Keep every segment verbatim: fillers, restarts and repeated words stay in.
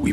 We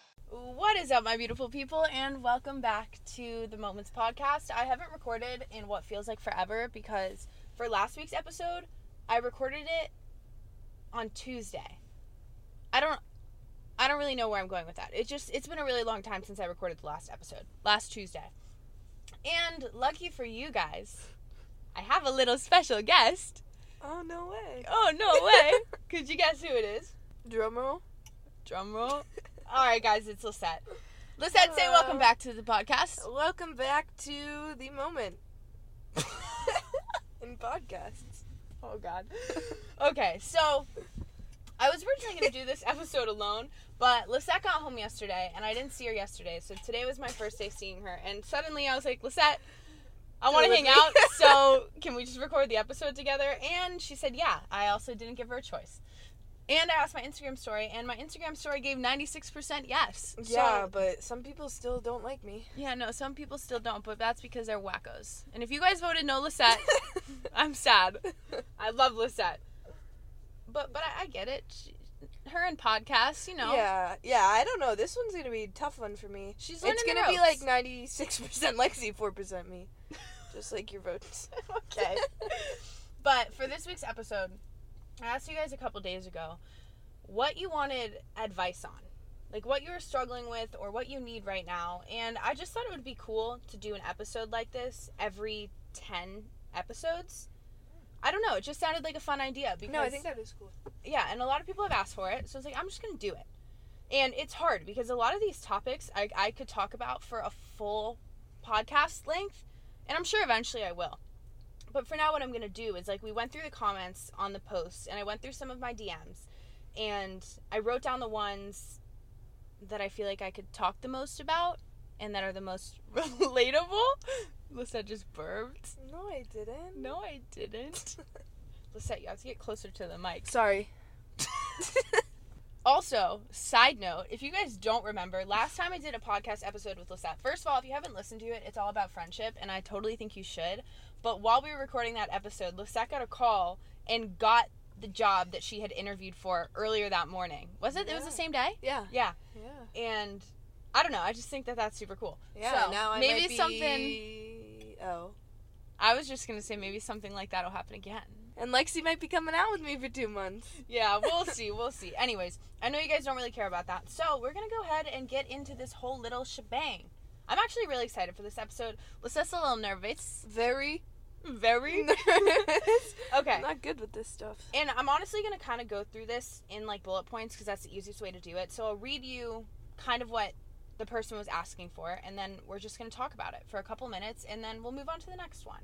What is up, my beautiful people, and welcome back to the Moments Podcast. I haven't recorded in what feels like forever because for last week's episode, I recorded it on Tuesday. I don't, I don't really know where I'm going with that. It just, it's been a really long time since I recorded the last episode, last Tuesday. And lucky for you guys, I have a little special guest. Oh, no way. Oh, no way. Could you guess who it is? Drum roll. Drum roll. All right, guys, it's Lisette. Lisette, uh, say welcome back to the podcast. Welcome back to the moment in podcasts. Oh, God. Okay, so I was originally going to do this episode alone, but Lisette got home yesterday, and I didn't see her yesterday, so today was my first day seeing her, and suddenly I was like, Lisette, I want to hang out, so can we just record the episode together? And she said, yeah. I also didn't give her a choice. And I asked my Instagram story, and my Instagram story gave ninety-six percent yes. Yeah, so, but some people still don't like me. Yeah, no, some people still don't, but that's because they're wackos. And if you guys voted no Lisette, I'm sad. I love Lisette. But but I, I get it. She, her and podcasts, you know. Yeah, yeah, I don't know. This one's going to be a tough one for me. She's learning the ropes. It's going to be like ninety-six percent Lexi, four percent me. Just like your votes. Okay. But for this week's episode, I asked you guys a couple days ago what you wanted advice on, like what you were struggling with or what you need right now, and I just thought it would be cool to do an episode like this every ten episodes. I don't know. It just sounded like a fun idea. Because, no, I think that is cool. Yeah, and a lot of people have asked for it, so I was like, I'm just going to do it. And it's hard because a lot of these topics I, I could talk about for a full podcast length, and I'm sure eventually I will. But for now, what I'm going to do is, like, we went through the comments on the post, and I went through some of my D Ms, and I wrote down the ones that I feel like I could talk the most about and that are the most relatable. Lisette just burped. No, I didn't. No, I didn't. Lisette, you have to get closer to the mic. Sorry. Also, side note, if you guys don't remember, last time I did a podcast episode with Lisette, first of all, if you haven't listened to it, it's all about friendship, and I totally think you should. But while we were recording that episode, Lisette got a call and got the job that she had interviewed for earlier that morning. Was it? Yeah. It was the same day? Yeah. Yeah. Yeah. And I don't know. I just think that that's super cool. Yeah. So now I maybe might be... something. Oh. I was just going to say maybe something like that will happen again. And Lexi might be coming out with me for two months. Yeah, we'll see. We'll see. Anyways, I know you guys don't really care about that. So we're going to go ahead and get into this whole little shebang. I'm actually really excited for this episode. Lisette's a little nervous. Very Very nervous. Okay. I'm not good with this stuff. And I'm honestly going to kind of go through this in, like, bullet points because that's the easiest way to do it. So I'll read you kind of what the person was asking for, and then we're just going to talk about it for a couple minutes, and then we'll move on to the next one.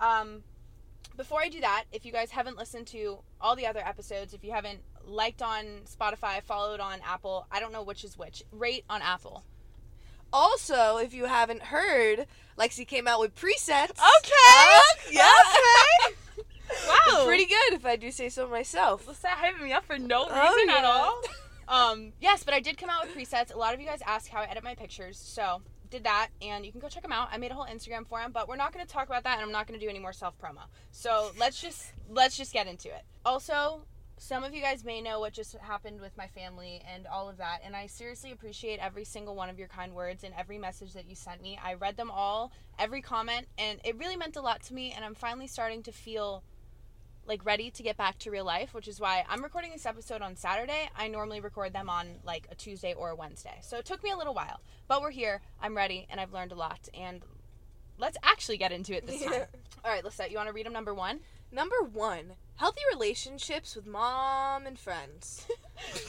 Um, before I do that, if you guys haven't listened to all the other episodes, if you haven't liked on Spotify, followed on Apple, I don't know which is which. Rate on Apple. Also, if you haven't heard, Lexi came out with presets. Okay. Um, yeah. Okay. Wow. They're pretty good, if I do say so myself. What's that hyping me up for no reason oh, yeah. at all? Um, yes, but I did come out with presets. A lot of you guys ask how I edit my pictures, so did that, and you can go check them out. I made a whole Instagram for them, but we're not going to talk about that, and I'm not going to do any more self-promo. So let's just let's just get into it. Also, some of you guys may know what just happened with my family and all of that, and I seriously appreciate every single one of your kind words and every message that you sent me. I read them all, every comment, and it really meant a lot to me, and I'm finally starting to feel like ready to get back to real life, which is why I'm recording this episode on Saturday. I normally record them on like a Tuesday or a Wednesday. So it took me a little while, but we're here. I'm ready and I've learned a lot, and let's actually get into it this time. Yeah. All right, Lisette, you want to read them number one? Number one, healthy relationships with mom and friends.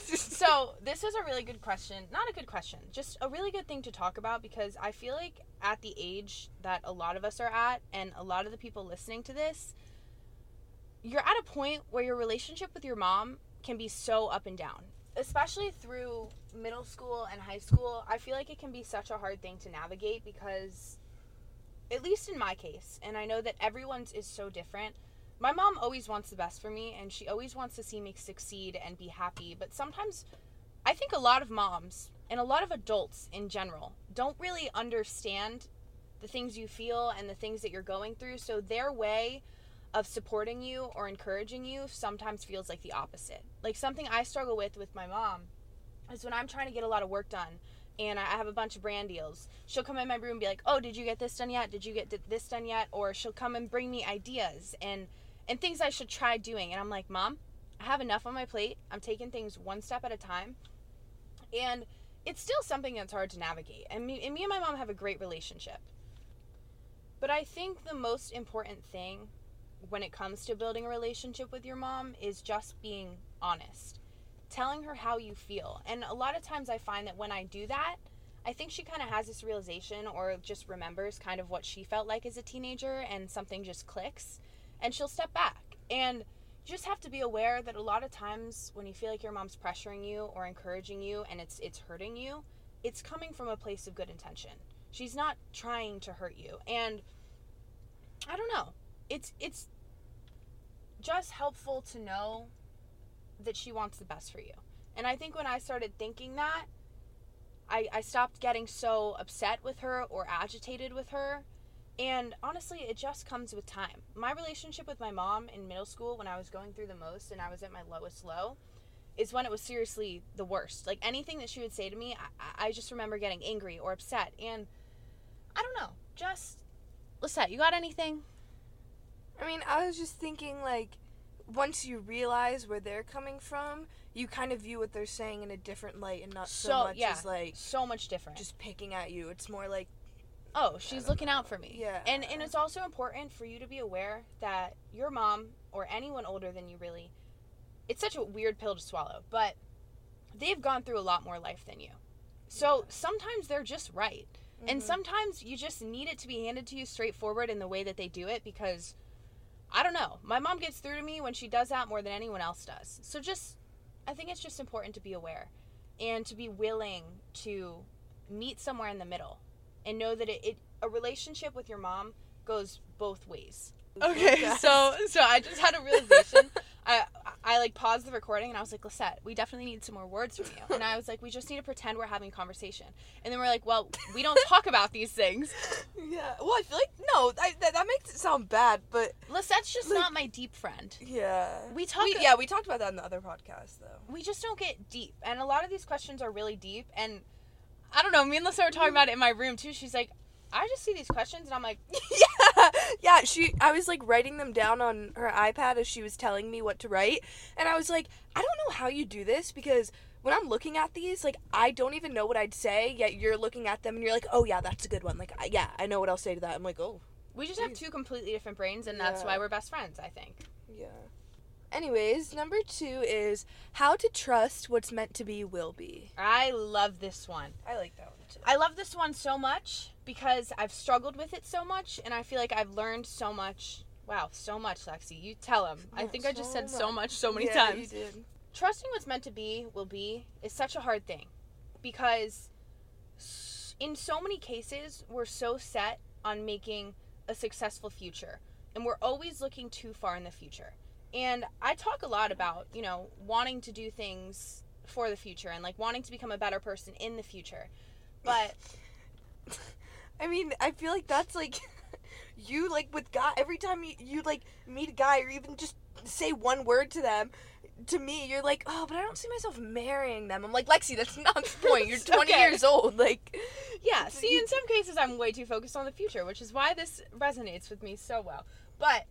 So this was a really good question. Not a good question, just a really good thing to talk about, because I feel like at the age that a lot of us are at, and a lot of the people listening to this, you're at a point where your relationship with your mom can be so up and down, especially through middle school and high school. I feel like it can be such a hard thing to navigate because, at least in my case, and I know that everyone's is so different, my mom always wants the best for me, and she always wants to see me succeed and be happy. But sometimes I think a lot of moms and a lot of adults in general don't really understand the things you feel and the things that you're going through. So their way of supporting you or encouraging you sometimes feels like the opposite. Like something I struggle with with my mom is when I'm trying to get a lot of work done and I have a bunch of brand deals, she'll come in my room and be like, oh, did you get this done yet? Did you get this done yet? Or she'll come and bring me ideas and, and things I should try doing. And I'm like, Mom, I have enough on my plate. I'm taking things one step at a time. And it's still something that's hard to navigate. And me and, me and my mom have a great relationship. But I think the most important thing when it comes to building a relationship with your mom is just being honest, telling her how you feel. And a lot of times I find that when I do that, I think she kind of has this realization or just remembers kind of what she felt like as a teenager, and something just clicks and she'll step back. And you just have to be aware that a lot of times when you feel like your mom's pressuring you or encouraging you and it's it's hurting you, it's coming from a place of good intention. She's not trying to hurt you. And I don't know. It's it's just helpful to know that she wants the best for you. And I think when I started thinking that, I, I stopped getting so upset with her or agitated with her. And honestly, it just comes with time. My relationship with my mom in middle school, when I was going through the most and I was at my lowest low, is when it was seriously the worst. Like anything that she would say to me, I, I just remember getting angry or upset. And I don't know, just, Lisette, you got anything? I mean, I was just thinking, like, once you realize where they're coming from, you kind of view what they're saying in a different light, and not so, so much yeah, as, like, so much different. Just picking at you. It's more like, oh, she's looking know. out for me. Yeah. And, and it's also important for you to be aware that your mom, or anyone older than you really, it's such a weird pill to swallow, but they've gone through a lot more life than you. So yeah. Sometimes they're just right. Mm-hmm. And sometimes you just need it to be handed to you straightforward in the way that they do it, because I don't know. My mom gets through to me when she does that more than anyone else does. So just, I think it's just important to be aware and to be willing to meet somewhere in the middle and know that it, it a relationship with your mom goes both ways. Okay, yes. so so I just had a realization. I, I like paused the recording and I was like, Lisette, we definitely need some more words from you. And I was like, we just need to pretend we're having a conversation. And then we're like, well, we don't talk about these things. Yeah. Well, I feel like, no, I, that, that makes it sound bad, but Lisette's just like, not my deep friend. Yeah. We talk. We, yeah, we talked about that in the other podcast, though. We just don't get deep. And a lot of these questions are really deep. And I don't know, me and Lisette were talking about it in my room, too. She's like, I just see these questions and I'm like, yeah, yeah. She, I was like writing them down on her iPad as she was telling me what to write. And I was like, I don't know how you do this, because when I'm looking at these, like, I don't even know what I'd say, yet you're looking at them and you're like, oh yeah, that's a good one. Like, I, yeah, I know what I'll say to that. I'm like, oh. We just geez. have two completely different brains, and that's yeah. why we're best friends, I think. Yeah. Anyways, number two is how to trust what's meant to be will be. I love this one. I like that one too. I love this one so much because I've struggled with it so much, and I feel like I've learned so much. Wow, so much, Lexi. You tell them. Yeah, I think so I just said much. so much so many yeah, times. You did. Trusting what's meant to be will be is such a hard thing, because in so many cases, we're so set on making a successful future, and we're always looking too far in the future. And I talk a lot about, you know, wanting to do things for the future and, like, wanting to become a better person in the future. But, I mean, I feel like that's, like, you, like, with God, every time you, you, like, meet a guy or even just say one word to them, to me, you're like, oh, but I don't see myself marrying them. I'm like, Lexi, that's not the point. You're twenty okay. years old. Like, yeah, see, in some cases, I'm way too focused on the future, which is why this resonates with me so well. But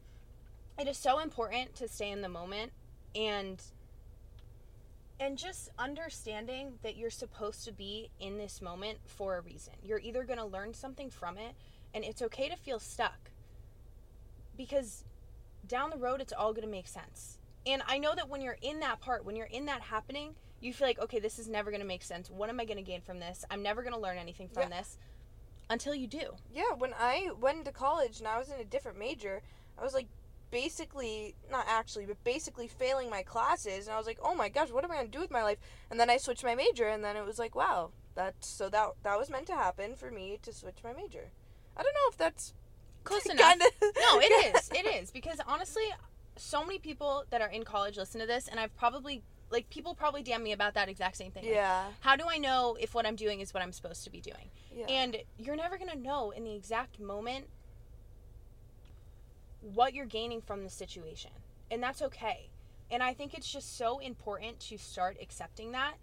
it is so important to stay in the moment and and just understanding that you're supposed to be in this moment for a reason. You're either going to learn something from it, and it's okay to feel stuck, because down the road, it's all going to make sense. And I know that when you're in that part, when you're in that happening, you feel like, okay, this is never going to make sense. What am I going to gain from this? I'm never going to learn anything from yeah. this, until you do. Yeah, when I went to college and I was in a different major, I was like, basically, not actually, but basically failing my classes, and I was like, oh my gosh, what am I gonna do with my life? And then I switched my major, and then it was like, wow, that's, so that that was meant to happen for me to switch my major. I don't know if that's close enough. Kinda... No, it is, it is, because honestly, so many people that are in college listen to this, and I've probably, like, people probably D M me about that exact same thing. Yeah. Like, how do I know if what I'm doing is what I'm supposed to be doing? Yeah. And you're never gonna know in the exact moment what you're gaining from the situation. And that's okay. And I think it's just so important to start accepting that.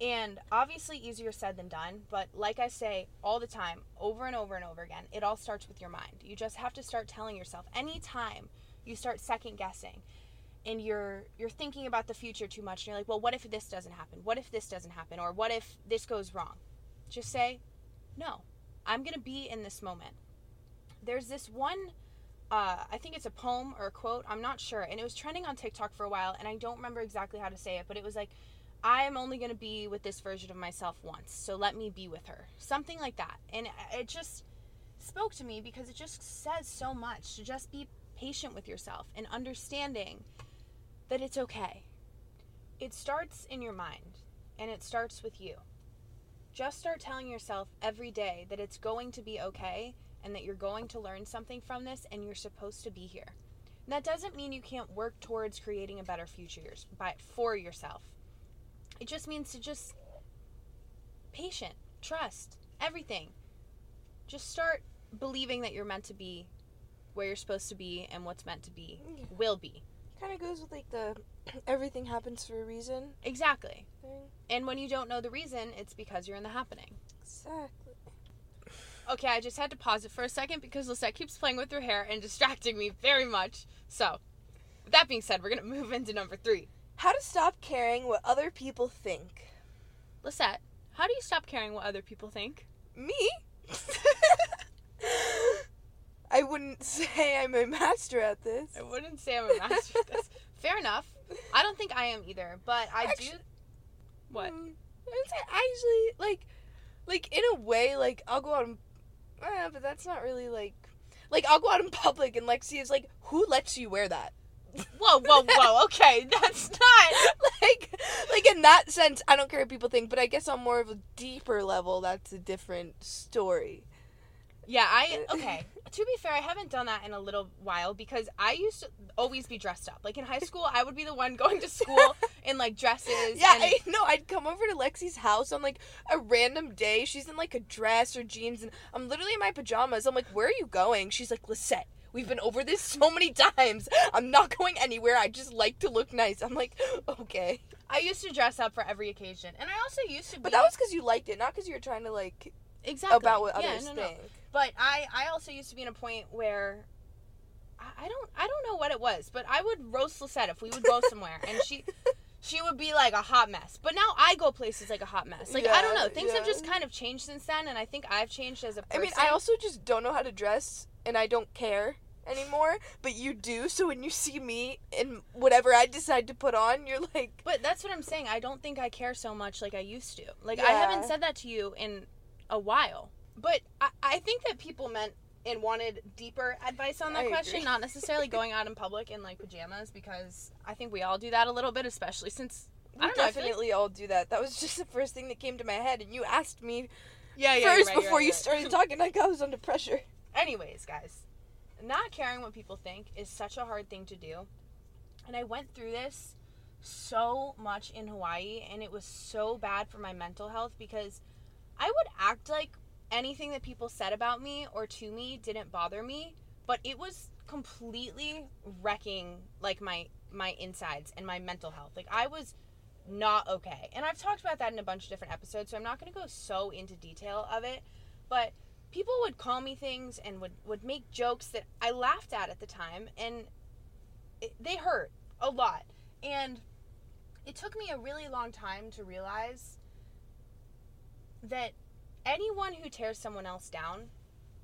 And obviously easier said than done, but like I say all the time, over and over and over again, it all starts with your mind. You just have to start telling yourself. Anytime you start second guessing and you're you're thinking about the future too much and you're like, well, what if this doesn't happen? What if this doesn't happen? Or what if this goes wrong? Just say, no, I'm going to be in this moment. There's this one Uh, I think it's a poem or a quote, I'm not sure, and it was trending on TikTok for a while, and I don't remember exactly how to say it, but it was like, I am only going to be with this version of myself once, so let me be with her. Something like that. And it just spoke to me because it just says so much, to just be patient with yourself and understanding that it's okay. It starts in your mind, and it starts with you. Just start telling yourself every day that it's going to be okay, and that you're going to learn something from this, and you're supposed to be here. And that doesn't mean you can't work towards creating a better future by, for yourself. It just means to just patient, trust, everything. Just start believing that you're meant to be where you're supposed to be, and what's meant to be yeah. will be. Kind of goes with like the everything happens for a reason. Exactly. Thing. And when you don't know the reason, it's because you're in the happening. Exactly. Okay, I just had to pause it for a second because Lisette keeps playing with her hair and distracting me very much. So, with that being said, we're going to move into number three. How to stop caring what other people think. Lisette, how do you stop caring what other people think? Me? I wouldn't say I'm a master at this. I wouldn't say I'm a master at this. Fair enough. I don't think I am either, but I actually, do... What? I actually, like, like, in a way, like, I'll go out and... Uh, but that's not really, like... Like, I'll go out in public and Lexi is like, who lets you wear that? Whoa, whoa, whoa, okay, that's not... like, like, in that sense, I don't care what people think, but I guess on more of a deeper level, that's a different story. Yeah, I... Okay, to be fair, I haven't done that in a little while because I used to always be dressed up. Like, in high school, I would be the one going to school in, like, dresses. Yeah, and... I, no, I'd come over to Lexi's house on, like, a random day. She's in, like, a dress or jeans, and I'm literally in my pajamas. I'm like, where are you going? She's like, Lisette, we've been over this so many times. I'm not going anywhere. I just like to look nice. I'm like, okay. I used to dress up for every occasion, and I also used to be... But that was because you liked it, not because you were trying to, like... Exactly. About what yeah, others no, think. No. But I, I also used to be in a point where I, I don't I don't know what it was, but I would roast Lisette if we would go somewhere, and she she would be like a hot mess. But now I go places like a hot mess. Like yeah, I don't know. Things yeah. have just kind of changed since then, and I think I've changed as a person. I mean, I also just don't know how to dress, and I don't care anymore, but you do, so when you see me in whatever I decide to put on, you're like... But that's what I'm saying. I don't think I care so much like I used to. Like yeah. I haven't said that to you in a while, but I, I think that people meant and wanted deeper advice on that I question agree. Not necessarily going out in public in like pajamas, because I think we all do that a little bit, especially since we I don't definitely know, I like... all do that. That was just the first thing that came to my head, and you asked me yeah, yeah, first right, before right, you right. started talking. Like I was under pressure. Anyways, guys, not caring what people think is such a hard thing to do, and I went through this so much in Hawaii, and it was so bad for my mental health because I would act like anything that people said about me or to me didn't bother me, but it was completely wrecking, like, my, my insides and my mental health. Like, I was not okay. And I've talked about that in a bunch of different episodes, so I'm not going to go so into detail of it, but people would call me things and would, would make jokes that I laughed at at the time, and it, they hurt a lot. And it took me a really long time to realize that anyone who tears someone else down,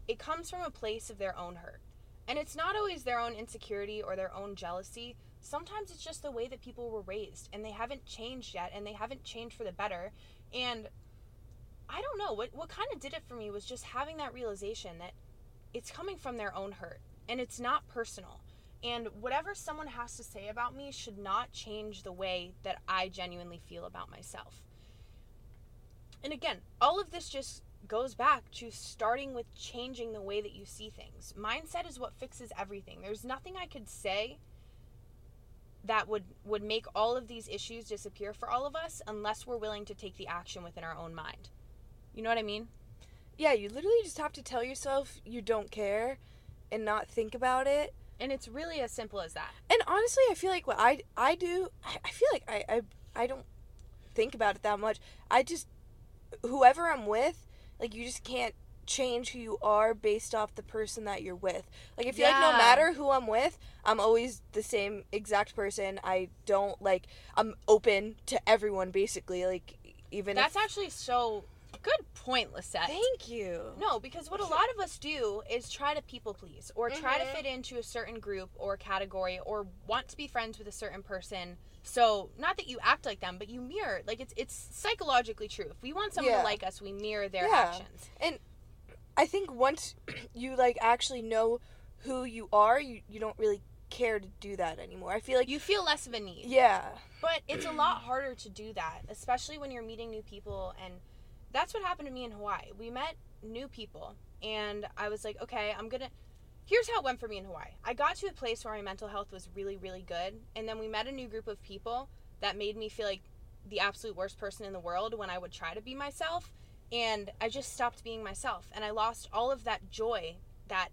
it comes from a place of their own hurt. And it's not always their own insecurity or their own jealousy. Sometimes it's just the way that people were raised, and they haven't changed yet, and they haven't changed for the better. And I don't know, what what kind of did it for me was just having that realization that it's coming from their own hurt, and it's not personal. And whatever someone has to say about me should not change the way that I genuinely feel about myself. And again, all of this just goes back to starting with changing the way that you see things. Mindset is what fixes everything. There's nothing I could say that would, would make all of these issues disappear for all of us unless we're willing to take the action within our own mind. You know what I mean? Yeah, you literally just have to tell yourself you don't care and not think about it. And it's really as simple as that. And honestly, I feel like what I, I do, I feel like I, I, I don't think about it that much. I just, whoever I'm with, like, you just can't change who you are based off the person that you're with. Like, I feel yeah. like no matter who I'm with, I'm always the same exact person. I don't, like, I'm open to everyone, basically. Like, even That's if... actually so... Good point, Lisette. Thank you. No, because what a lot of us do is try to people please or try mm-hmm. to fit into a certain group or category or want to be friends with a certain person. So, not that you act like them, but you mirror. Like, it's it's psychologically true. If we want someone yeah. to like us, we mirror their yeah. actions. And I think once you, like, actually know who you are, you, you don't really care to do that anymore. I feel like... You feel less of a need. Yeah. But it's a lot harder to do that, especially when you're meeting new people and... That's what happened to me in Hawaii. We met new people, and I was like, okay, I'm going to... Here's how it went for me in Hawaii. I got to a place where my mental health was really, really good, and then we met a new group of people that made me feel like the absolute worst person in the world when I would try to be myself, and I just stopped being myself, and I lost all of that joy that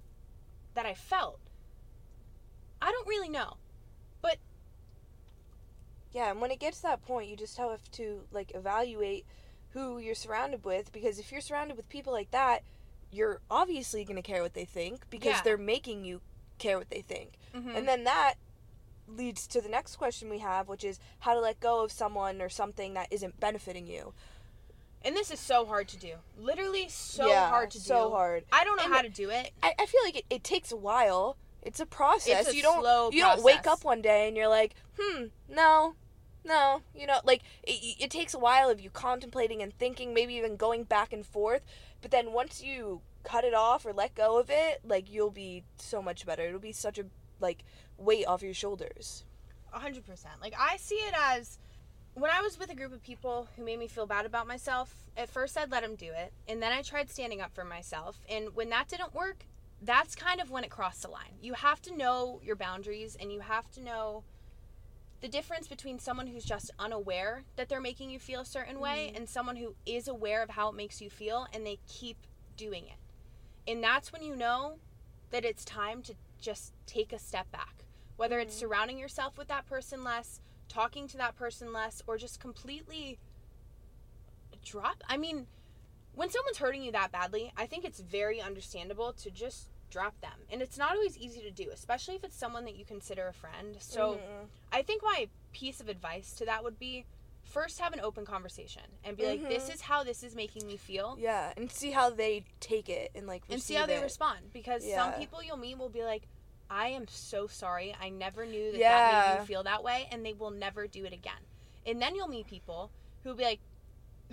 that I felt. I don't really know, but... Yeah, and when it gets to that point, you just have to, like, evaluate... who you're surrounded with, because if you're surrounded with people like that, you're obviously going to care what they think, because yeah. they're making you care what they think. Mm-hmm. And then that leads to the next question we have, which is how to let go of someone or something that isn't benefiting you. And this is so hard to do. Literally so yeah, hard to do. so hard. I don't know and how to do it. I, I feel like it, it takes a while. It's a process. It's a you don't, slow You process. Don't wake up one day and you're like, hmm, no. No, you know, like, it, it takes a while of you contemplating and thinking, maybe even going back and forth, but then once you cut it off or let go of it, like, you'll be so much better. It'll be such a, like, weight off your shoulders. one hundred percent. Like, I see it as, when I was with a group of people who made me feel bad about myself, at first I'd let them do it, and then I tried standing up for myself, and when that didn't work, that's kind of when it crossed the line. You have to know your boundaries, and you have to know... the difference between someone who's just unaware that they're making you feel a certain way mm. and someone who is aware of how it makes you feel and they keep doing it. And that's when you know that it's time to just take a step back. Whether mm. it's surrounding yourself with that person less, talking to that person less, or just completely drop. I mean, when someone's hurting you that badly, I think it's very understandable to just drop them. And it's not always easy to do, especially if it's someone that you consider a friend. So mm-hmm. I think my piece of advice to that would be first have an open conversation and be mm-hmm. like, this is how this is making me feel. Yeah. And see how they take it and like receive And see how they it. respond. Because yeah. some people you'll meet will be like, I am so sorry. I never knew that yeah. that made you feel that way. And they will never do it again. And then you'll meet people who'll be like,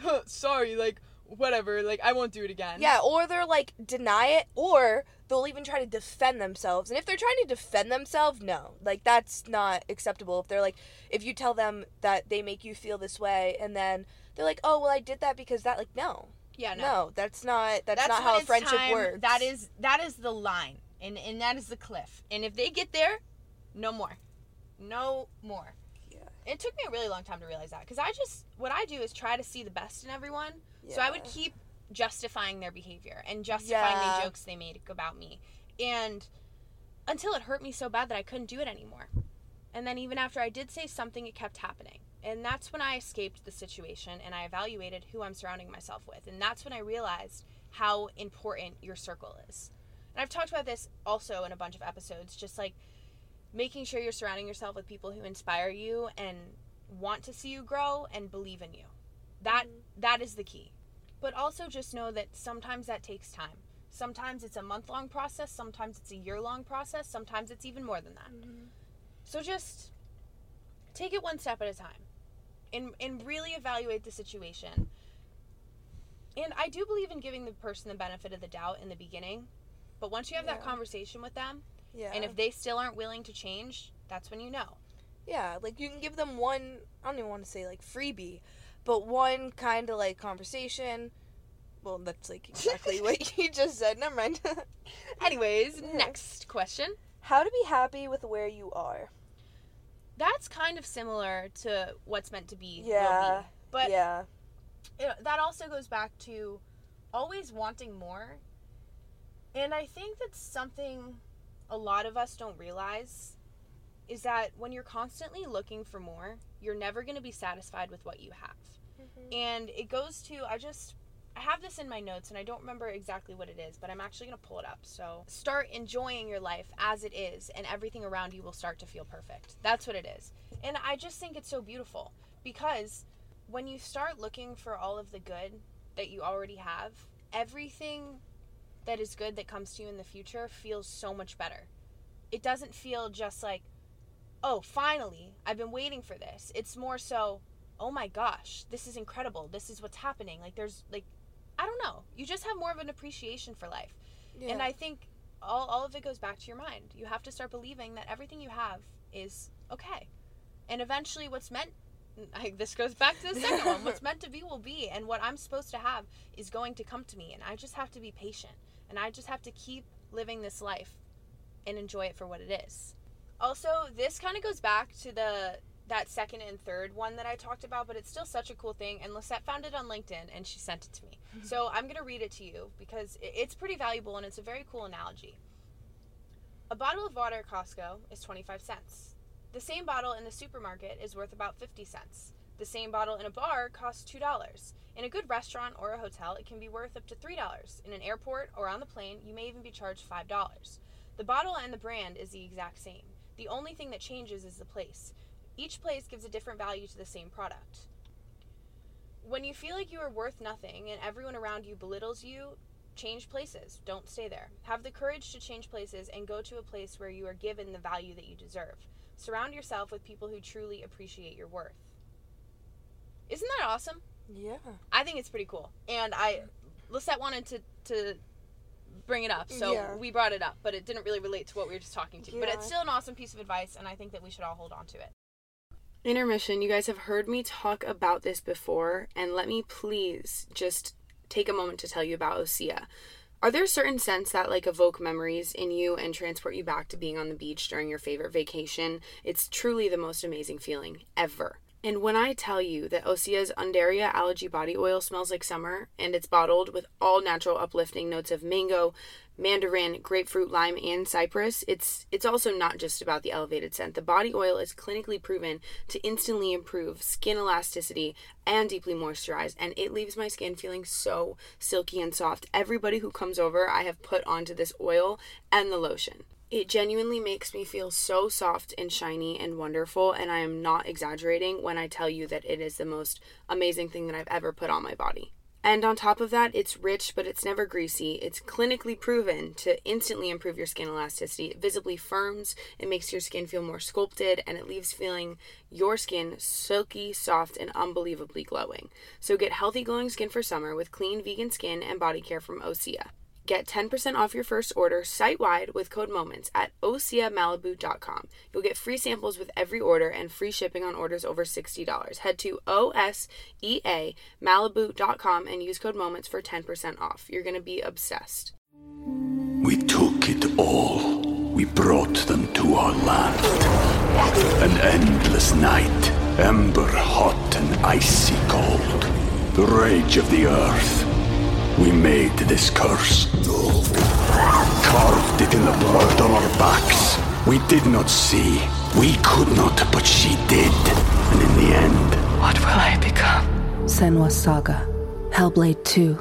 huh, sorry, like, whatever, like, I won't do it again. Yeah, or they're, like, deny it, or they'll even try to defend themselves. And if they're trying to defend themselves, no. Like, that's not acceptable. If they're, like, if you tell them that they make you feel this way, and then they're like, oh, well, I did that because that, like, no. Yeah, no. No, that's not, that's, that's not how a friendship time, works. That is, that is the line, and, and that is the cliff. And if they get there, no more. No more. Yeah. It took me a really long time to realize that, because I just, what I do is try to see the best in everyone. Yeah. So I would keep justifying their behavior and justifying yeah. the jokes they made about me. And until it hurt me so bad that I couldn't do it anymore. And then even after I did say something, it kept happening. And that's when I escaped the situation and I evaluated who I'm surrounding myself with. And that's when I realized how important your circle is. And I've talked about this also in a bunch of episodes, just like making sure you're surrounding yourself with people who inspire you and want to see you grow and believe in you. That mm-hmm. that is the key. But also just know that sometimes that takes time. Sometimes it's a month-long process. Sometimes it's a year-long process. Sometimes it's even more than that. Mm-hmm. So just take it one step at a time and and really evaluate the situation. And I do believe in giving the person the benefit of the doubt in the beginning. But once you have yeah. that conversation with them, yeah. and if they still aren't willing to change, that's when you know. Yeah, like you can give them one, I don't even want to say like freebie, but one kind of like conversation. Well, that's like exactly what you just said. Never mind. Anyways, next question. How to be happy with where you are. That's kind of similar to what's meant to be. Yeah. Be. But yeah. It, that also goes back to always wanting more. And I think that's something a lot of us don't realize is that when you're constantly looking for more, you're never going to be satisfied with what you have. Mm-hmm. And it goes to, I just... I have this in my notes, and I don't remember exactly what it is, but I'm actually going to pull it up. So, start enjoying your life as it is, and everything around you will start to feel perfect. That's what it is. And I just think it's so beautiful, because when you start looking for all of the good that you already have, everything that is good that comes to you in the future feels so much better. It doesn't feel just like, oh, finally, I've been waiting for this. It's more so, oh my gosh, this is incredible. This is what's happening. Like, there's, like, I don't know. You just have more of an appreciation for life. Yeah. And I think all, all of it goes back to your mind. You have to start believing that everything you have is okay. And eventually what's meant, I, this goes back to the second one, what's meant to be will be. And what I'm supposed to have is going to come to me. And I just have to be patient. And I just have to keep living this life and enjoy it for what it is. Also, this kind of goes back to the... that second and third one that I talked about, but it's still such a cool thing. And Lisette found it on LinkedIn and she sent it to me. So I'm going to read it to you because it's pretty valuable and it's a very cool analogy. A bottle of water at Costco is twenty-five cents. The same bottle in the supermarket is worth about fifty cents. The same bottle in a bar costs two dollars. In a good restaurant or a hotel, it can be worth up to three dollars. In an airport or on the plane, you may even be charged five dollars. The bottle and the brand is the exact same. The only thing that changes is the place. Each place gives a different value to the same product. When you feel like you are worth nothing and everyone around you belittles you, change places. Don't stay there. Have the courage to change places and go to a place where you are given the value that you deserve. Surround yourself with people who truly appreciate your worth. Isn't that awesome? Yeah. I think it's pretty cool. And I, Lisette wanted to, to bring it up, so yeah. we brought it up, but it didn't really relate to what we were just talking to. Yeah. But it's still an awesome piece of advice, and I think that we should all hold on to it. Intermission, you guys have heard me talk about this before, and let me please just take a moment to tell you about Osea. Are there certain scents that like evoke memories in you and transport you back to being on the beach during your favorite vacation? It's truly the most amazing feeling ever. And when I tell you that Osea's Undaria Algae Body Oil smells like summer, and it's bottled with all natural uplifting notes of mango, mandarin, grapefruit, lime, and cypress, it's it's also not just about the elevated scent. The body oil is clinically proven to instantly improve skin elasticity and deeply moisturize, and it leaves my skin feeling so silky and soft. Everybody who comes over, I have put onto this oil and the lotion. It genuinely makes me feel so soft and shiny and wonderful, and I am not exaggerating when I tell you that it is the most amazing thing that I've ever put on my body. And on top of that, it's rich, but it's never greasy. It's clinically proven to instantly improve your skin elasticity. It visibly firms, it makes your skin feel more sculpted, and it leaves feeling your skin silky, soft, and unbelievably glowing. So get healthy, glowing skin for summer with clean, vegan skin and body care from Osea. Get ten percent off your first order site-wide with code MOMENTS at osea malibu dot com. You'll get free samples with every order and free shipping on orders over sixty dollars. Head to O S E A malibu dot com and use code MOMENTS for ten percent off. You're going to be obsessed. We took it all. We brought them to our land. An endless night, ember hot and icy cold. The rage of the earth. We made this curse. Carved it in the blood on our backs. We did not see. We could not, but she did. And in the end... what will I become? Senua Saga. Hellblade two.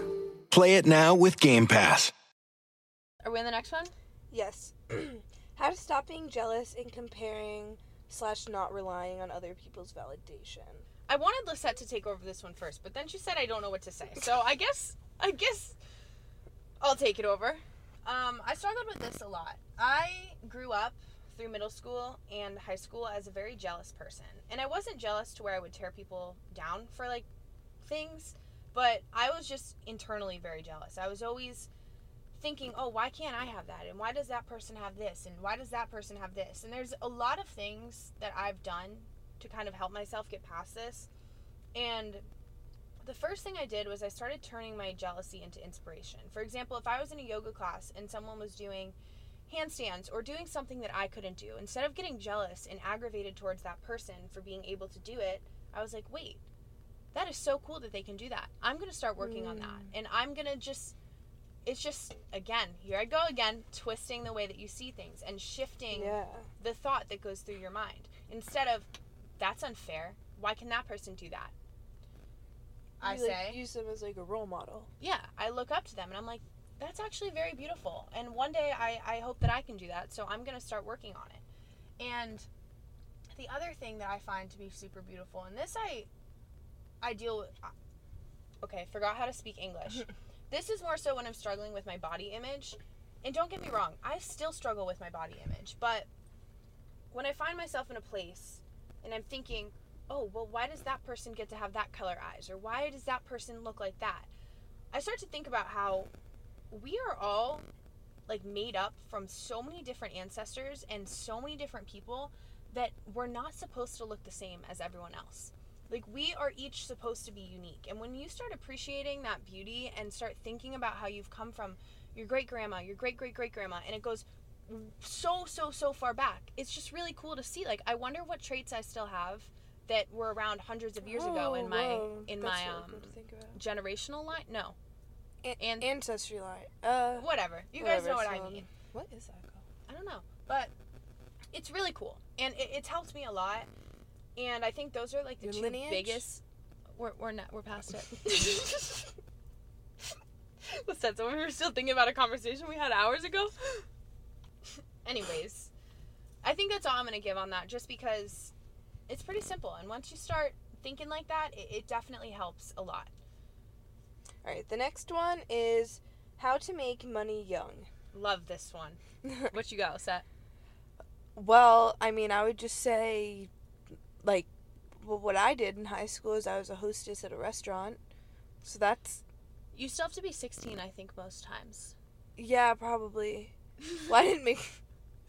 Play it now with Game Pass. Are we on the next one? Yes. How to stop being jealous and comparing slash not relying on other people's validation. I wanted Lisette to take over this one first, but then she said I don't know what to say. So I guess I guess I'll take it over. Um, I struggled with this a lot. I grew up through middle school and high school as a very jealous person. And I wasn't jealous to where I would tear people down for, like, things, but I was just internally very jealous. I was always thinking, oh, why can't I have that? And why does that person have this? And why does that person have this? And there's a lot of things that I've done to kind of help myself get past this. And the first thing I did was I started turning my jealousy into inspiration. For example, if I was in a yoga class and someone was doing handstands or doing something that I couldn't do, instead of getting jealous and aggravated towards that person for being able to do it, I was like, wait, that is so cool that they can do that. I'm going to start working mm. on that. And I'm going to just, it's just, again, here I go again, twisting the way that you see things and shifting yeah. the thought that goes through your mind. Instead of, that's unfair, why can that person do that? You, I like, say. Use them as, like, a role model. Yeah. I look up to them, and I'm like, that's actually very beautiful. And one day, I, I hope that I can do that, so I'm going to start working on it. And the other thing that I find to be super beautiful, and this I, I deal with... Okay, forgot how to speak English. This is more so when I'm struggling with my body image. And don't get me wrong, I still struggle with my body image. But when I find myself in a place, and I'm thinking, oh, well, why does that person get to have that color eyes? Or why does that person look like that? I start to think about how we are all, like, made up from so many different ancestors and so many different people that we're not supposed to look the same as everyone else. Like, we are each supposed to be unique. And when you start appreciating that beauty and start thinking about how you've come from your great-grandma, your great-great-great-grandma, and it goes so, so, so far back, it's just really cool to see. Like, I wonder what traits I still have that were around hundreds of years oh, ago in my whoa. in That's my really um, good to think about. Generational line. No, An- An- ancestry line. Uh, whatever. You whatever, guys know what I mean. What is that called? I don't know, but it's really cool, and it, it's helped me a lot. And I think those are like the Your two lineage? biggest. We're we're not we're past it. Listen, so we were still thinking about a conversation we had hours ago. Anyways, I think that's all I'm gonna give on that, just because it's pretty simple, and once you start thinking like that, it, it definitely helps a lot. All right, the next one is how to make money young. Love this one. What you got, Seth? Well, I mean, I would just say, like, well, what I did in high school is I was a hostess at a restaurant, so that's... You still have to be sixteen, I think, most times. Yeah, probably. Well, I didn't make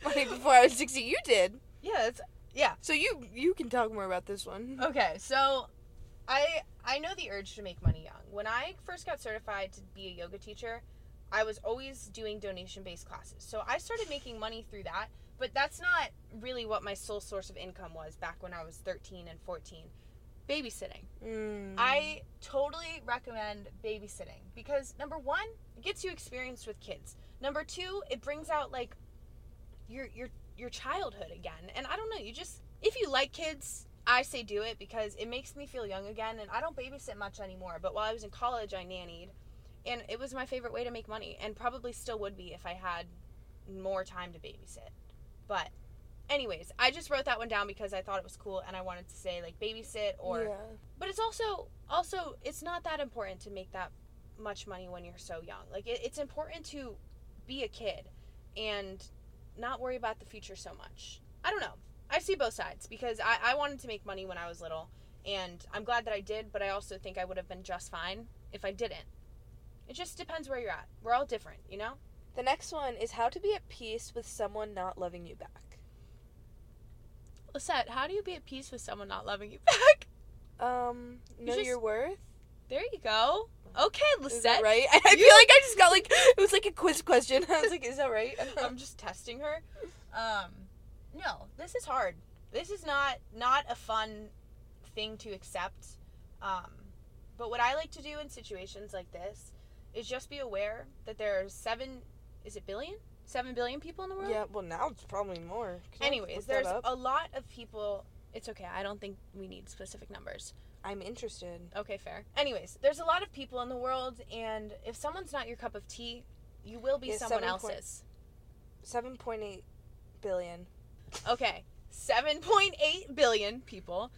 money before I was sixteen. You did. Yeah, that's... Yeah. So you you can talk more about this one. Okay. So I I know the urge to make money young. When I first got certified to be a yoga teacher, I was always doing donation-based classes. So I started making money through that, but that's not really what my sole source of income was back when I was thirteen and fourteen. Babysitting. Mm. I totally recommend babysitting because, number one, it gets you experienced with kids. Number two, it brings out, like, your your your childhood again. And I don't know, you just, if you like kids, I say do it because it makes me feel young again. And I don't babysit much anymore, but while I was in college, I nannied, and it was my favorite way to make money, and probably still would be if I had more time to babysit. But anyways, I just wrote that one down because I thought it was cool, and I wanted to say, like, babysit or yeah. But it's also also it's not that important to make that much money when you're so young. Like, it, it's important to be a kid and not worry about the future so much. I don't know. I see both sides because I, I wanted to make money when I was little, and I'm glad that I did, but I also think I would have been just fine if I didn't. It just depends where you're at. We're all different, you know? The next one is how to be at peace with someone not loving you back. Lisette, how do you be at peace with someone not loving you back? Um, know you just, your worth. There you go. Okay, Lisette. Is that right? I, I feel like I just got, like, it was like a quiz question. I was like, is that right? I'm just testing her. Um, no, this is hard. This is not, not a fun thing to accept. Um, but what I like to do in situations like this is just be aware that there are seven, is it billion? Seven billion people in the world? Yeah, well, now it's probably more. Anyways, there's a lot of people. It's okay. I don't think we need specific numbers. I'm interested. Okay, fair. Anyways, there's a lot of people in the world, and if someone's not your cup of tea, you will be yeah, someone seven else's. seven point eight billion. Okay, seven point eight billion people.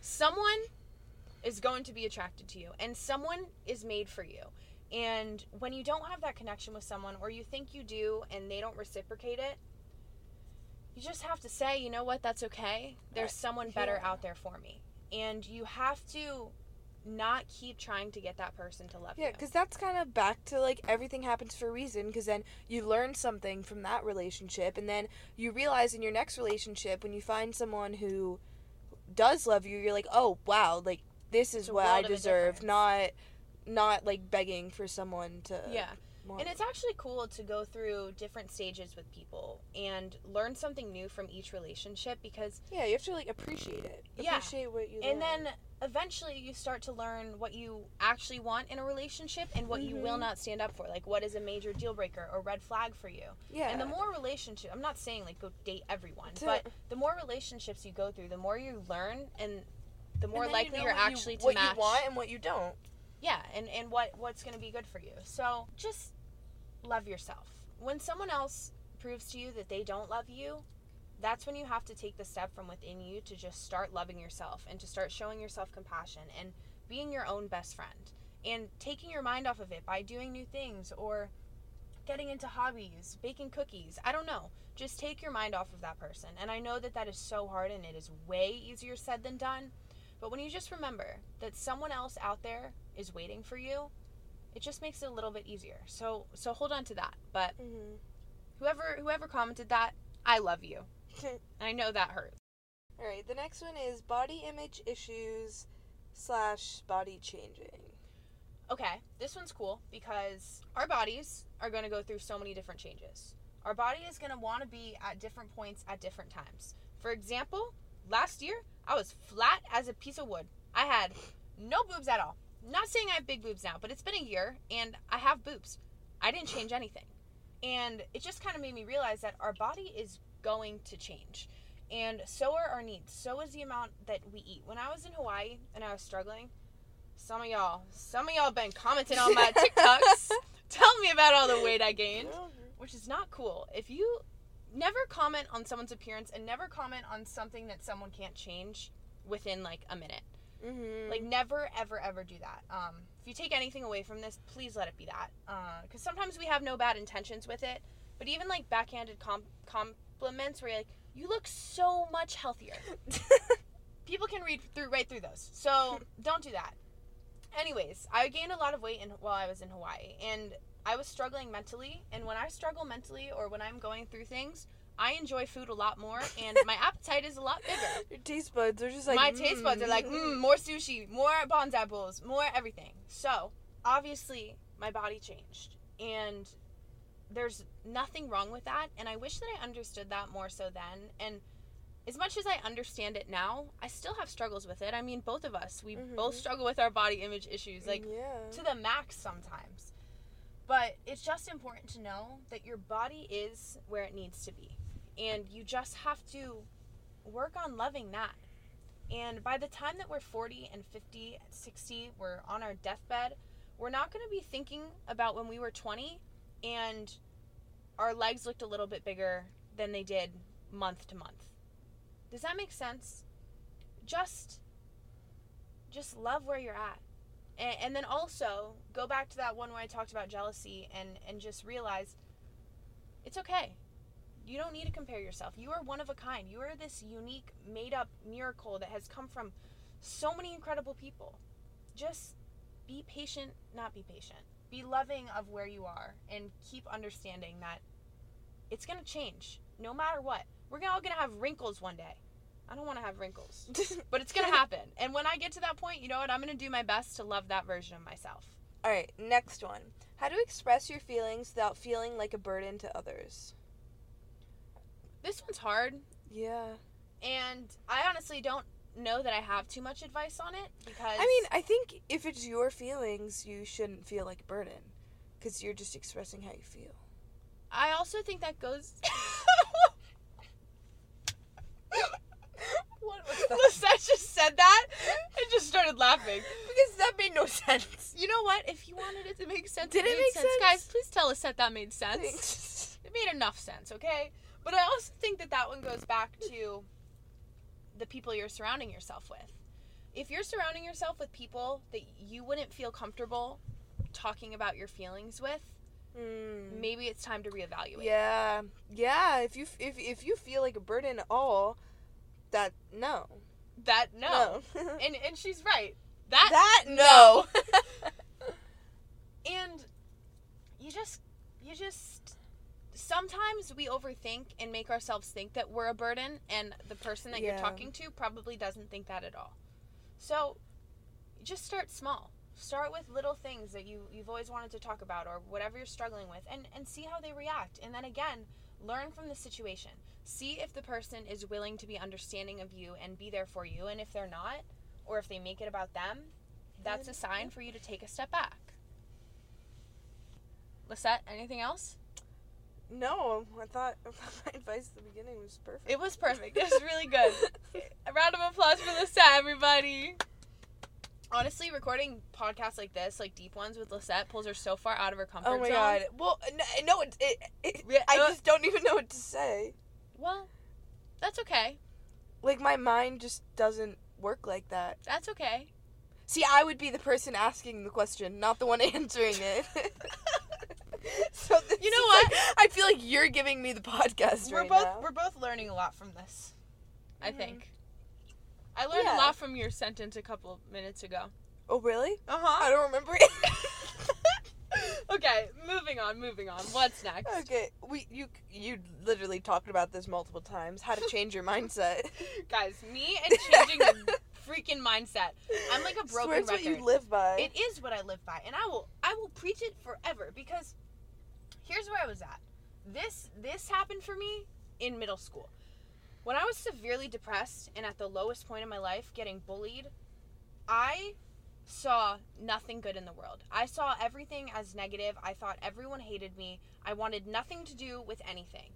Someone is going to be attracted to you, and someone is made for you. And when you don't have that connection with someone, or you think you do and they don't reciprocate it, you just have to say, you know what, that's okay. There's someone better out there for me. And you have to not keep trying to get that person to love yeah, you. Yeah, because that's kind of back to, like, everything happens for a reason, because then you learn something from that relationship, and then you realize in your next relationship, when you find someone who does love you, you're like, oh, wow, like, this is what I deserve, not... not, like, begging for someone to... Yeah. Want. And it's actually cool to go through different stages with people and learn something new from each relationship because... Yeah, you have to, like, appreciate it. Yeah. Appreciate what you And learn. Then, eventually, you start to learn what you actually want in a relationship and what mm-hmm. you will not stand up for. Like, what is a major deal breaker or red flag for you? Yeah. And the more relationship... I'm not saying, like, go date everyone, to... but the more relationships you go through, the more you learn and the more and likely you know you're actually you, to what match... what you want and what you don't. Yeah, and, and what, what's going to be good for you. So just love yourself. When someone else proves to you that they don't love you, that's when you have to take the step from within you to just start loving yourself and to start showing yourself compassion and being your own best friend and taking your mind off of it by doing new things or getting into hobbies, baking cookies. I don't know. Just take your mind off of that person. And I know that that is so hard and it is way easier said than done. But when you just remember that someone else out there is waiting for you, it just makes it a little bit easier. So so hold on to that. But mm-hmm. whoever whoever commented that, I love you. I know that hurts. All right, the next one is body image issues slash body changing. Okay, this one's cool because our bodies are going to go through so many different changes. Our body is going to want to be at different points at different times. For example, last year, I was flat as a piece of wood. I had no boobs at all. Not saying I have big boobs now, but it's been a year, and I have boobs. I didn't change anything. And it just kind of made me realize that our body is going to change. And so are our needs. So is the amount that we eat. When I was in Hawaii and I was struggling, some of y'all, some of y'all been commenting on my TikToks, telling me about all the weight I gained, which is not cool. If you never comment on someone's appearance and never comment on something that someone can't change within, like, a minute. Mm-hmm. Like, never, ever, ever do that. Um, if you take anything away from this, please let it be that. Because uh, sometimes we have no bad intentions with it. But even, like, backhanded com- compliments where you're like, you look so much healthier. People can read through right through those. So, don't do that. Anyways, I gained a lot of weight in, while I was in Hawaii. And I was struggling mentally. And when I struggle mentally or when I'm going through things... I enjoy food a lot more, and my appetite is a lot bigger. Your taste buds are just like, My mm. taste buds are like, mm, more sushi, more bonsai bowls, more everything. So, obviously, my body changed, and there's nothing wrong with that, and I wish that I understood that more so then, and as much as I understand it now, I still have struggles with it. I mean, both of us, we mm-hmm. both struggle with our body image issues, like, yeah. to the max sometimes. But it's just important to know that your body is where it needs to be. And you just have to work on loving that. And by the time that we're forty and fifty and sixty, we're on our deathbed, we're not going to be thinking about when we were twenty and our legs looked a little bit bigger than they did month to month. Does that make sense? Just, just love where you're at. And, and then also go back to that one where I talked about jealousy and, and just realize it's okay. You don't need to compare yourself. You are one of a kind. You are this unique, made-up miracle that has come from so many incredible people. Just be patient, not be patient. Be loving of where you are and keep understanding that it's going to change no matter what. We're all going to have wrinkles one day. I don't want to have wrinkles, but it's going to happen. And when I get to that point, you know what? I'm going to do my best to love that version of myself. All right, next one. How to express your feelings without feeling like a burden to others. This one's hard. Yeah. And I honestly don't know that I have too much advice on it because... I mean, I think if it's your feelings, you shouldn't feel like a burden because you're just expressing how you feel. I also think that goes... What was that? Lisette just said that and just started laughing. Because that made no sense. You know what? If you wanted it to make sense, Did it, it make sense? sense? Guys, please tell Lisette that made sense. It made enough sense, okay? But I also think that that one goes back to the people you're surrounding yourself with. If you're surrounding yourself with people that you wouldn't feel comfortable talking about your feelings with, mm. maybe it's time to reevaluate. Yeah. Yeah. If you if if you feel like a burden at all, that no. That no. no. and and she's right. That that no. no. And you just you just sometimes we overthink and make ourselves think that we're a burden, and the person that yeah. you're talking to probably doesn't think that at all. So just start small. Start with little things that you, you've always wanted to talk about or whatever you're struggling with, and, and see how they react. And then again, learn from the situation. See if the person is willing to be understanding of you and be there for you. And if they're not, or if they make it about them, that's a sign for you to take a step back. Lisette, anything else? No, I thought my advice at the beginning was perfect. It was perfect. It was really good. A round of applause for Lisette, everybody. Honestly, recording podcasts like this, like deep ones with Lisette, pulls her so far out of her comfort zone. Oh, my zone. God. Well, no, it, it, it, yeah, I uh, just don't even know what to say. Well, that's okay. Like, my mind just doesn't work like that. That's okay. See, I would be the person asking the question, not the one answering it. So this you know what? Like, I feel like you're giving me the podcast we're right both, now. We're both learning a lot from this, I mm-hmm. think. I learned yeah. a lot from your sentence a couple of minutes ago. Oh, really? Uh-huh. I don't remember it. Okay, moving on, moving on. What's next? Okay, we you you literally talked about this multiple times. How to change your mindset. Guys, me and changing the freaking mindset. I'm like a broken record. It's what you live by. It is what I live by, and I will I will preach it forever, because here's where I was at. This this happened for me in middle school. When I was severely depressed and at the lowest point in my life, getting bullied, I saw nothing good in the world. I saw everything as negative. I thought everyone hated me. I wanted nothing to do with anything.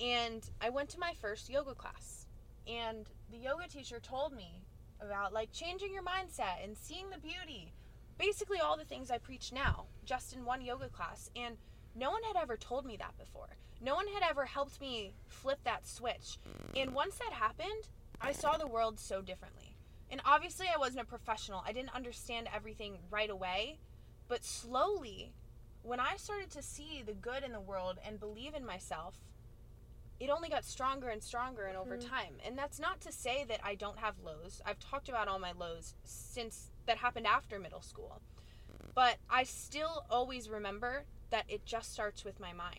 And I went to my first yoga class, and the yoga teacher told me about like changing your mindset and seeing the beauty. Basically all the things I preach now, just in one yoga class. And no one had ever told me that before. No one had ever helped me flip that switch. And once that happened, I saw the world so differently. And obviously I wasn't a professional. I didn't understand everything right away. But slowly, when I started to see the good in the world and believe in myself, it only got stronger and stronger and over mm-hmm. time. And that's not to say that I don't have lows. I've talked about all my lows since that happened after middle school. But I still always remember that it just starts with my mind.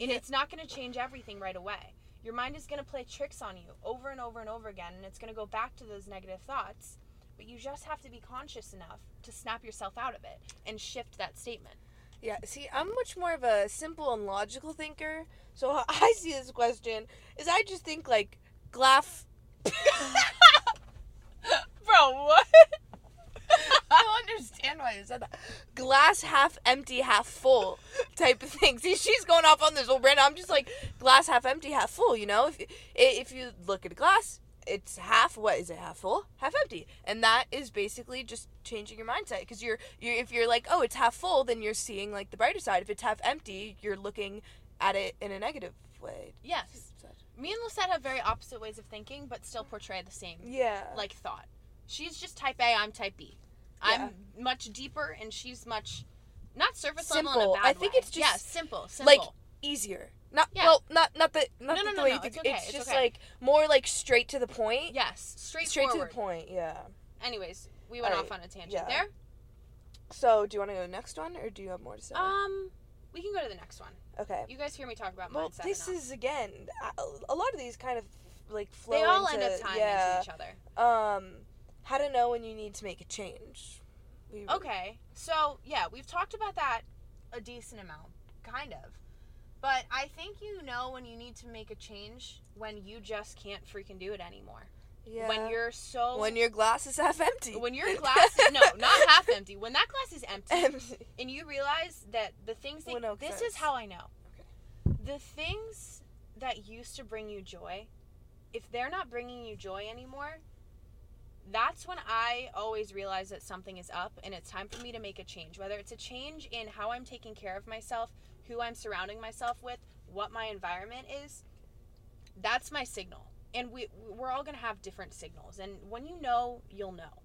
And yeah. it's not going to change everything right away. Your mind is going to play tricks on you over and over and over again, and it's going to go back to those negative thoughts, but you just have to be conscious enough to snap yourself out of it and shift that statement. Yeah, see, I'm much more of a simple and logical thinker, so how I see this question is I just think, like, glaff. Bro, what? I don't understand why you said that. Glass half empty, half full type of thing. See, she's going off on this whole brand. I'm just like, glass half empty, half full, you know? If if you look at a glass, it's half, what is it, half full, half empty. And that is basically just changing your mindset. Because you're, you're, if you're like, oh, it's half full, then you're seeing, like, the brighter side. If it's half empty, you're looking at it in a negative way. Yes. Me and Lisette have very opposite ways of thinking, but still portray the same, yeah. like, thought. She's just type A, I'm type B. Yeah. I'm much deeper, and she's much, not surface simple. level in a bad I think way. It's just yeah, simple, simple, like easier. Not yeah. well, not not the not no, the, no, the no, way no, you think. It's, okay. it's, it's just okay. like more like straight to the point. Yes, straight straight forward. to the point. Yeah. Anyways, we went right. off on a tangent yeah. there. So, do you want to go to the next one, or do you have more to say? Um, we can go to the next one. Okay. You guys hear me talk about well, mindset. This enough. is again a lot of these kind of like flow. They all into, end up tying yeah, into each other. Um. How to know when you need to make a change. We okay. So, yeah, we've talked about that a decent amount, kind of. But I think you know when you need to make a change when you just can't freaking do it anymore. Yeah. When you're so... When your glass is half empty. When your glass is... No, not half empty. When that glass is empty. Empty. And you realize that the things that... Well, no, this is how I know. Okay. The things that used to bring you joy, if they're not bringing you joy anymore... That's when I always realize that something is up and it's time for me to make a change, whether it's a change in how I'm taking care of myself, who I'm surrounding myself with, what my environment is, that's my signal. And we, we're all going to have different signals. And when you know, you'll know.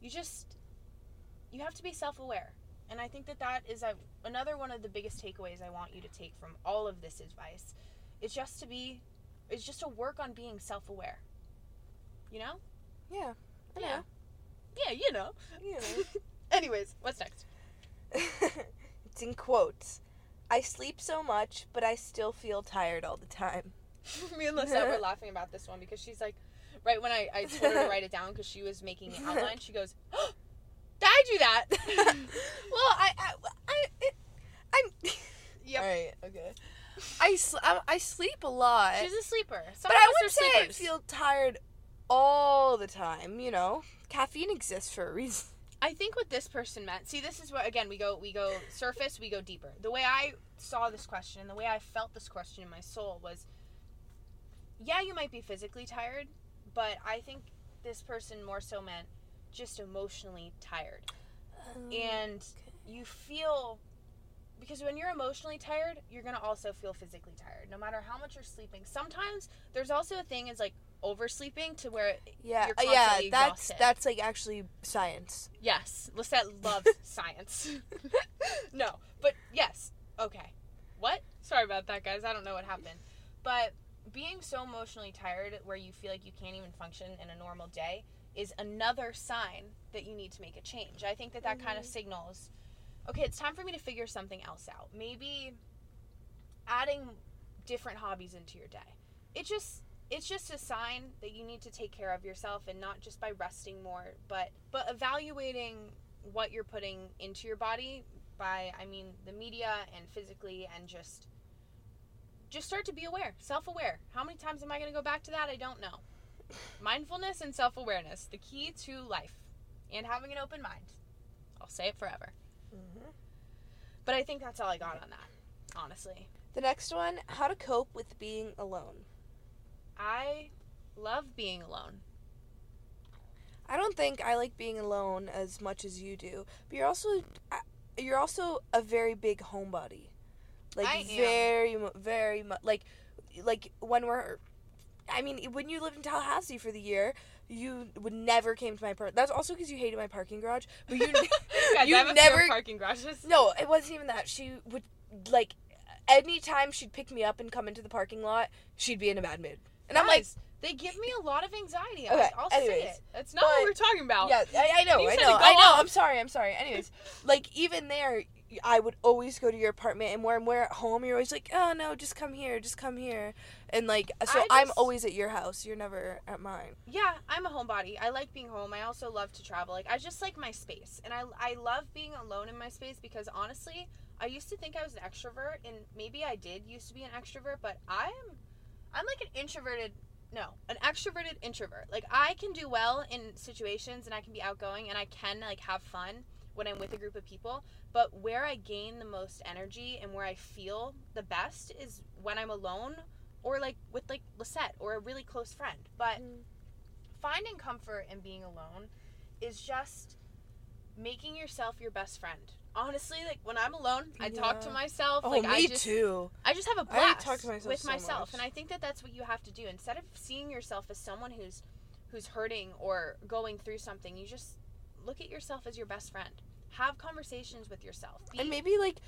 You just, you have to be self-aware. And I think that that is a, another one of the biggest takeaways I want you to take from all of this advice. It's just to be, it's just to work on being self-aware. You know? Yeah. I yeah. Know. Yeah, you know. You know. Anyways, what's next? It's in quotes. I sleep so much, but I still feel tired all the time. Me and Lisette were laughing about this one because she's like, right when I, I told her to write it down because she was making the outline, she goes, oh, did I do that? Well, I, I, I it, I'm, yep. All right, okay. I, sl- I, I sleep a lot. She's a sleeper. Some but I would say sleepers. I feel tired all the time, you know? Caffeine exists for a reason. I think what this person meant, see, this is what, again, we go, we go surface, we go deeper. The way I saw this question and the way I felt this question in my soul was, yeah, you might be physically tired, but I think this person more so meant just emotionally tired. Um, and you feel, because when you're emotionally tired, you're going to also feel physically tired, no matter how much you're sleeping. Sometimes there's also a thing is like, oversleeping to where yeah, you're constantly uh, yeah, that's, exhausted. That's like actually science. Yes. Lisette loves science. No. But yes. Okay. What? Sorry about that, guys. I don't know what happened. But being so emotionally tired where you feel like you can't even function in a normal day is another sign that you need to make a change. I think that that mm-hmm. kind of signals, okay, it's time for me to figure something else out. Maybe adding different hobbies into your day. It just... It's just a sign that you need to take care of yourself, and not just by resting more, but, but evaluating what you're putting into your body by, I mean, the media and physically, and just just start to be aware, self-aware. How many times am I going to go back to that? I don't know. Mindfulness and self-awareness, the key to life, and having an open mind. I'll say it forever. Mm-hmm. But I think that's all I got on that, honestly. The next one, how to cope with being alone. I love being alone. I don't think I like being alone as much as you do. But you're also you're also a very big homebody. Like I am. very very much like like when we're I mean when you lived in Tallahassee for the year, you would never came to my park. That's also because you hated my parking garage. But you God, you that never parking garages. No, it wasn't even that. She would like anytime she'd pick me up and come into the parking lot, she'd be in a bad mood. And guys, I'm like, they give me a lot of anxiety. I okay, was, I'll anyways, say it. That's not but, what we're talking about. Yeah, I, I know, I know, I know. On. I'm sorry, I'm sorry. Anyways, like even there, I would always go to your apartment, and when we're at home, you're always like, oh no, just come here, just come here, and like so just, I'm always at your house. You're never at mine. Yeah, I'm a homebody. I like being home. I also love to travel. Like I just like my space, and I I love being alone in my space because honestly, I used to think I was an extrovert, and maybe I did used to be an extrovert, but I'm. I'm like an introverted, no, an extroverted introvert. Like I can do well in situations and I can be outgoing and I can like have fun when I'm with a group of people. But where I gain the most energy and where I feel the best is when I'm alone or like with like Lisette or a really close friend. But mm. finding comfort in being alone is just making yourself your best friend. Honestly, like when I'm alone, I yeah. talk to myself. Oh, like, me I just, too. I just have a blast I talk to myself with so myself, much. And I think that that's what you have to do. Instead of seeing yourself as someone who's, who's hurting or going through something, you just look at yourself as your best friend. Have conversations with yourself, Be, and maybe like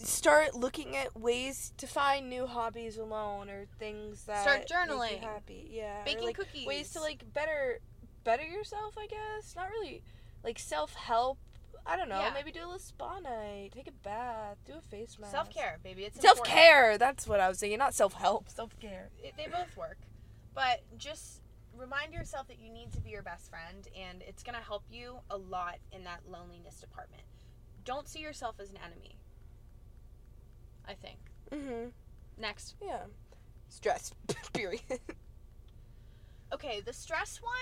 start looking at ways to find new hobbies alone or things that start journaling. Make you happy, yeah, baking or, like, cookies, ways to like better better yourself. I guess not really like self help. I don't know. Yeah. Maybe do a little spa night. Take a bath. Do a face mask. Self-care, baby. It's important. Self-care. That's what I was thinking. Not self-help. Self-care. It, they both work. But just remind yourself that you need to be your best friend, and it's going to help you a lot in that loneliness department. Don't see yourself as an enemy. I think. Mm-hmm. Next. Yeah. Stress. Period. Okay, the stress one,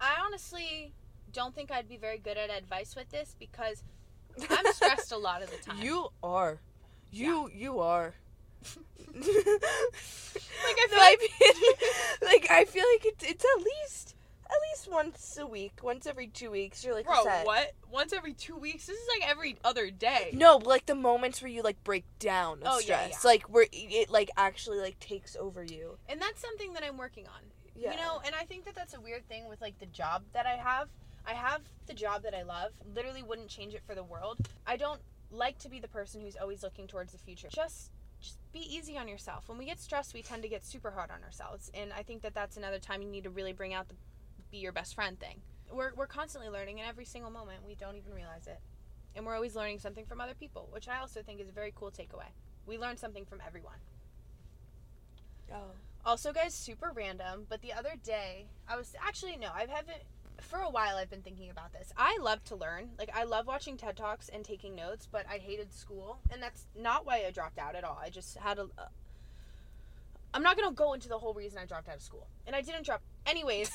I honestly... don't think I'd be very good at advice with this because I'm stressed a lot of the time. You are. You yeah. you are. like I feel like, like, like I feel like it's it's at least at least once a week, once every two weeks, you're like, bro, what? Once every two weeks? This is like every other day. No, but like the moments where you like break down of oh, stress, yeah, yeah. like where it like actually like takes over you. And that's something that I'm working on. Yeah. You know, and I think that that's a weird thing with like the job that I have. I have the job that I love. Literally wouldn't change it for the world. I don't like to be the person who's always looking towards the future. Just just be easy on yourself. When we get stressed, we tend to get super hard on ourselves. And I think that that's another time you need to really bring out the be your best friend thing. We're we're constantly learning in every single moment. We don't even realize it. And we're always learning something from other people, which I also think is a very cool takeaway. We learn something from everyone. Oh. Also, guys, super random, but the other day, I was actually, no, I haven't, for a while I've been thinking about this. I love to learn. Like, I love watching TED Talks and taking notes, but I hated school, and that's not why I dropped out at all. I just had a, uh, I'm not going to go into the whole reason I dropped out of school, and I didn't drop, anyways,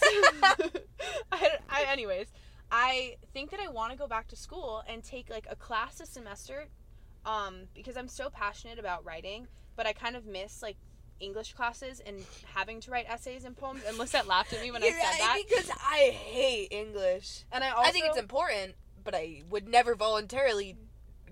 I, I, anyways, I think that I want to go back to school and take, like, a class a semester, um, because I'm so passionate about writing, but I kind of miss, like, English classes and having to write essays and poems. And Lisette laughed at me when yeah, I said that. Because I hate English. And I also... I think it's important, but I would never voluntarily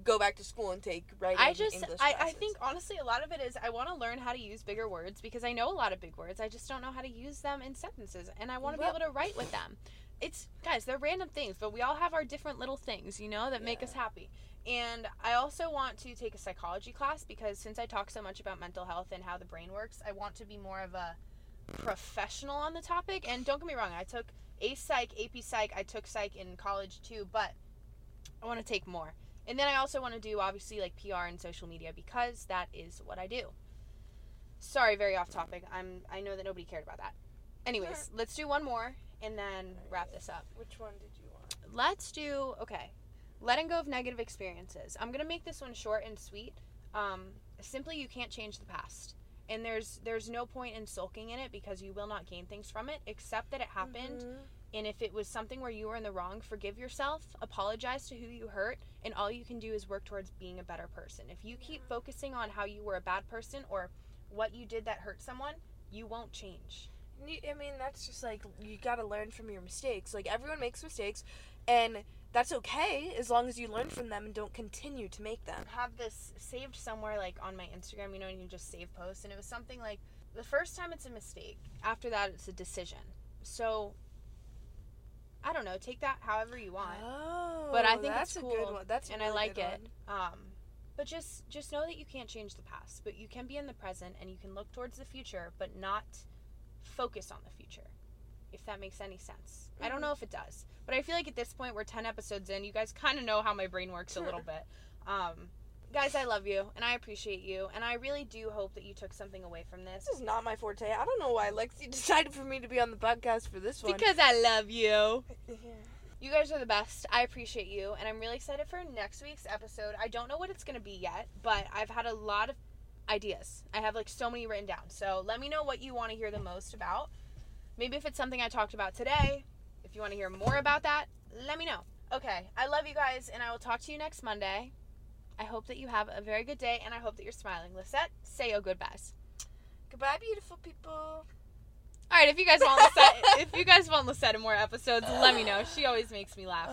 go back to school and take writing I just, English I, classes. I think, honestly, a lot of it is I want to learn how to use bigger words because I know a lot of big words. I just don't know how to use them in sentences. And I want to well, be able to write with them. It's, guys, they're random things, but we all have our different little things, you know, that yeah. make us happy. And I also want to take a psychology class because since I talk so much about mental health and how the brain works, I want to be more of a professional on the topic. And don't get me wrong, I took A Psych, A P Psych, I took Psych in college too, but I want to take more. And then I also want to do, obviously, like P R and social media because that is what I do. Sorry, very off topic. I'm, I know that nobody cared about that. Anyways, sure. Let's do one more and then wrap this up. Which one did you want? Let's do, okay. Letting go of negative experiences. I'm going to make this one short and sweet. Um, simply, you can't change the past. And there's there's no point in sulking in it because you will not gain things from it except that it happened. Mm-hmm. And if it was something where you were in the wrong, forgive yourself, apologize to who you hurt, and all you can do is work towards being a better person. If you keep focusing on how you were a bad person or what you did that hurt someone, you won't change. I mean, that's just like, you got to learn from your mistakes. Like, everyone makes mistakes, and... that's okay as long as you learn from them and don't continue to make them. I have this saved somewhere, like, on my Instagram, you know, and you just save posts. And it was something like, the first time it's a mistake. After that, it's a decision. So, I don't know. Take that however you want. Oh, but I think that's it's cool, a good one. That's a and really I like good it. One. Um, but just, just know that you can't change the past. But you can be in the present, and you can look towards the future, but not focus on the future. If that makes any sense. Mm-hmm. I don't know if it does. But I feel like at this point, we're ten episodes in. You guys kind of know how my brain works sure. a little bit. Um, guys, I love you, and I appreciate you, and I really do hope that you took something away from this. This is not my forte. I don't know why Lexi decided for me to be on the podcast for this one. Because I love you. Yeah. You guys are the best. I appreciate you, and I'm really excited for next week's episode. I don't know what it's going to be yet, but I've had a lot of ideas. I have, like, so many written down. So let me know what you want to hear the most about. Maybe if it's something I talked about today, if you want to hear more about that, let me know. Okay, I love you guys, and I will talk to you next Monday. I hope that you have a very good day, and I hope that you're smiling. Lisette, say your goodbyes. Goodbye, beautiful people. All right, if you guys want Lisette, if you guys want Lisette in more episodes, let me know. She always makes me laugh.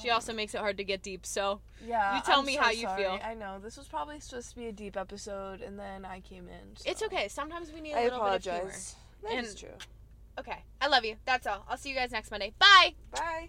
She also makes it hard to get deep, so yeah, you tell I'm me so how you sorry. feel. I know. This was probably supposed to be a deep episode, and then I came in. So. It's okay. Sometimes we need a I little apologize. bit of humor. That and is true. Okay. I love you. That's all. I'll see you guys next Monday. Bye. Bye.